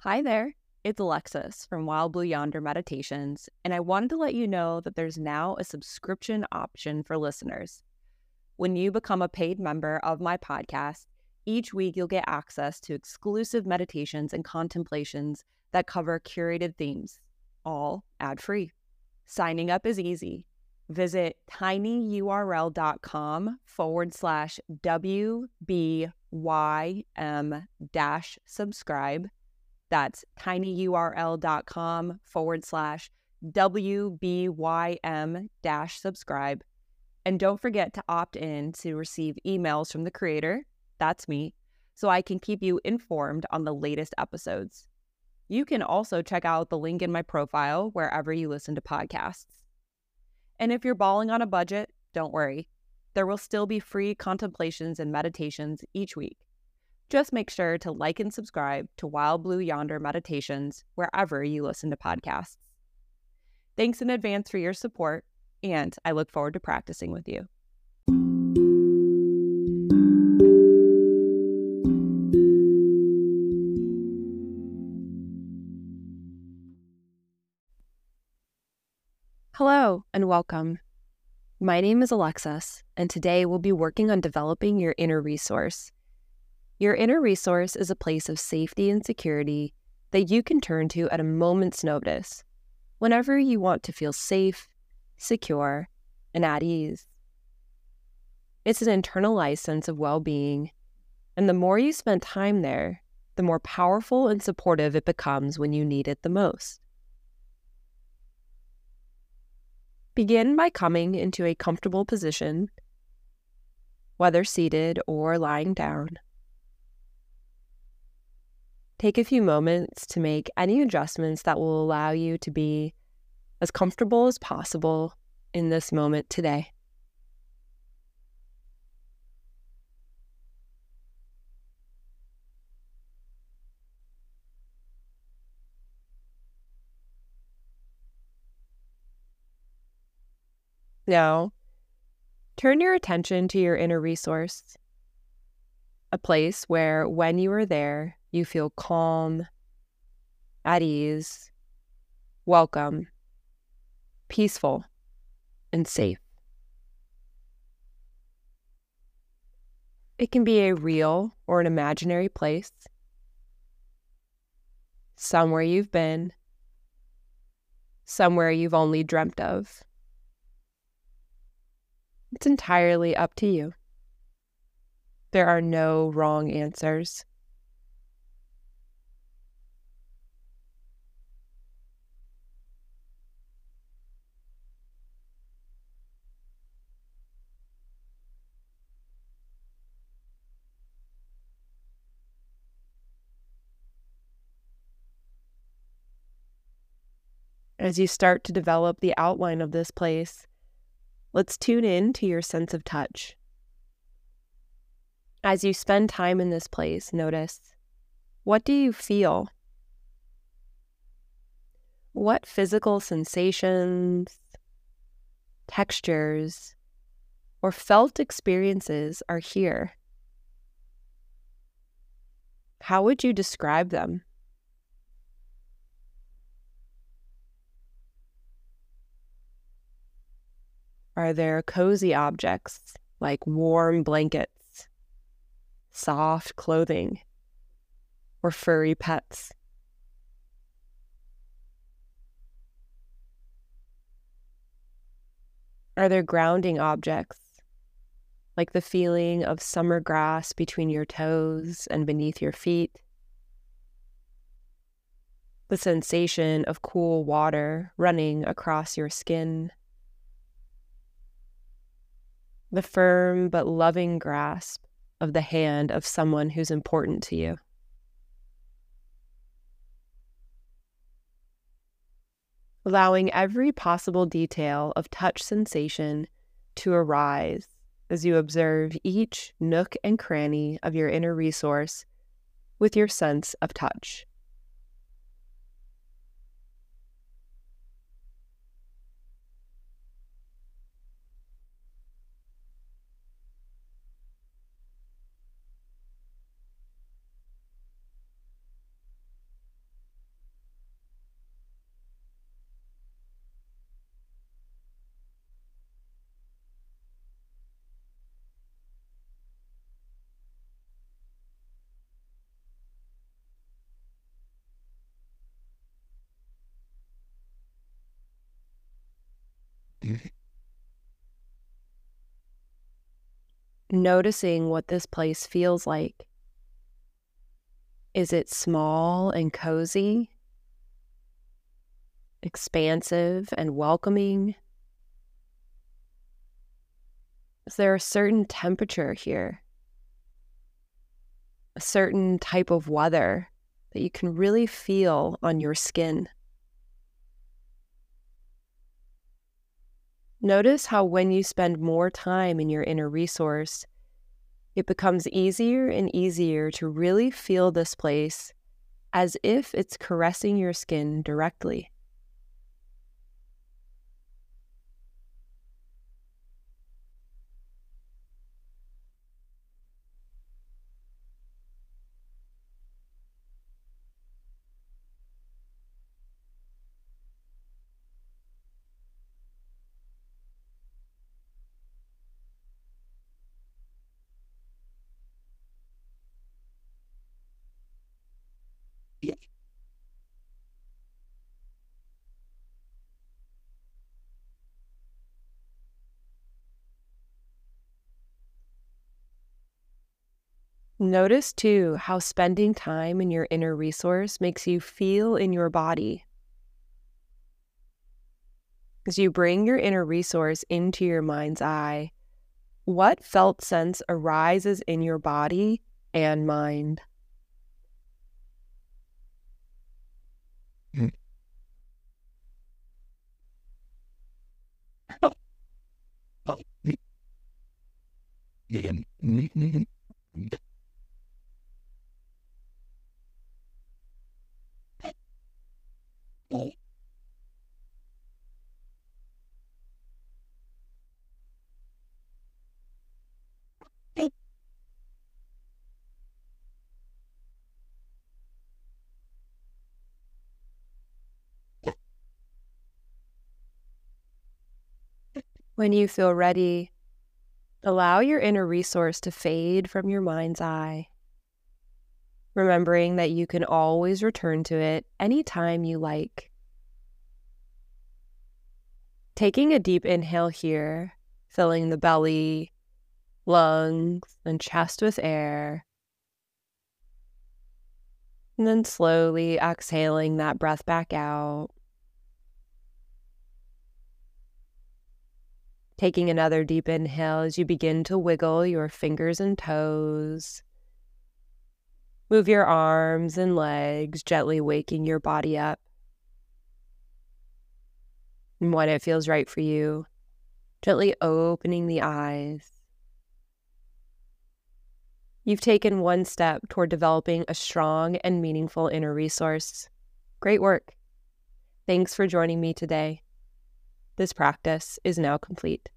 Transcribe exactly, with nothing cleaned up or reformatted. Hi there, it's Alexis from Wild Blue Yonder Meditations, and I wanted to let you know that there's now a subscription option for listeners. When you become a paid member of my podcast, each week you'll get access to exclusive meditations and contemplations that cover curated themes, all ad-free. Signing up is easy. Visit tinyurl.com forward slash WBYM dash subscribe. That's tinyurl.com forward slash WBYM dash subscribe. And don't forget to opt in to receive emails from the creator, that's me, so I can keep you informed on the latest episodes. You can also check out the link in my profile wherever you listen to podcasts. And if you're balling on a budget, don't worry. There will still be free contemplations and meditations each week. Just make sure to like and subscribe to Wild Blue Yonder Meditations wherever you listen to podcasts. Thanks in advance for your support, and I look forward to practicing with you. Hello and welcome. My name is Alexis, and today we'll be working on developing your inner resource. Your inner resource is a place of safety and security that you can turn to at a moment's notice, whenever you want to feel safe, secure, and at ease. It's an internalized sense of well-being, and the more you spend time there, the more powerful and supportive it becomes when you need it the most. Begin by coming into a comfortable position, whether seated or lying down. Take a few moments to make any adjustments that will allow you to be as comfortable as possible in this moment today. Now, turn your attention to your inner resource, a place where, when you are there, you feel calm, at ease, welcome, peaceful, and safe. It can be a real or an imaginary place, somewhere you've been, somewhere you've only dreamt of. It's entirely up to you. There are no wrong answers. As you start to develop the outline of this place, let's tune in to your sense of touch. As you spend time in this place, notice, what do you feel? What physical sensations, textures, or felt experiences are here? How would you describe them? Are there cozy objects like warm blankets, soft clothing, or furry pets? Are there grounding objects like the feeling of summer grass between your toes and beneath your feet? The sensation of cool water running across your skin? The firm but loving grasp of the hand of someone who's important to you? Allowing every possible detail of touch sensation to arise as you observe each nook and cranny of your inner resource with your sense of touch. noticing what this place feels like. Is it small and cozy, expansive and welcoming? Is there a certain temperature here, a certain type of weather that you can really feel on your skin? Notice how when you spend more time in your inner resource, it becomes easier and easier to really feel this place as if it's caressing your skin directly. Notice, too, how spending time in your inner resource makes you feel in your body. As you bring your inner resource into your mind's eye, what felt sense arises in your body and mind? Mm. Oh. Oh. Yeah. When you feel ready, allow your inner resource to fade from your mind's eye, remembering that you can always return to it anytime you like. Taking a deep inhale here, filling the belly, lungs, and chest with air, and then slowly exhaling that breath back out. Taking another deep inhale as you begin to wiggle your fingers and toes. Move your arms and legs, gently waking your body up. And when it feels right for you, gently opening the eyes. You've taken one step toward developing a strong and meaningful inner resource. Great work. Thanks for joining me today. This practice is now complete.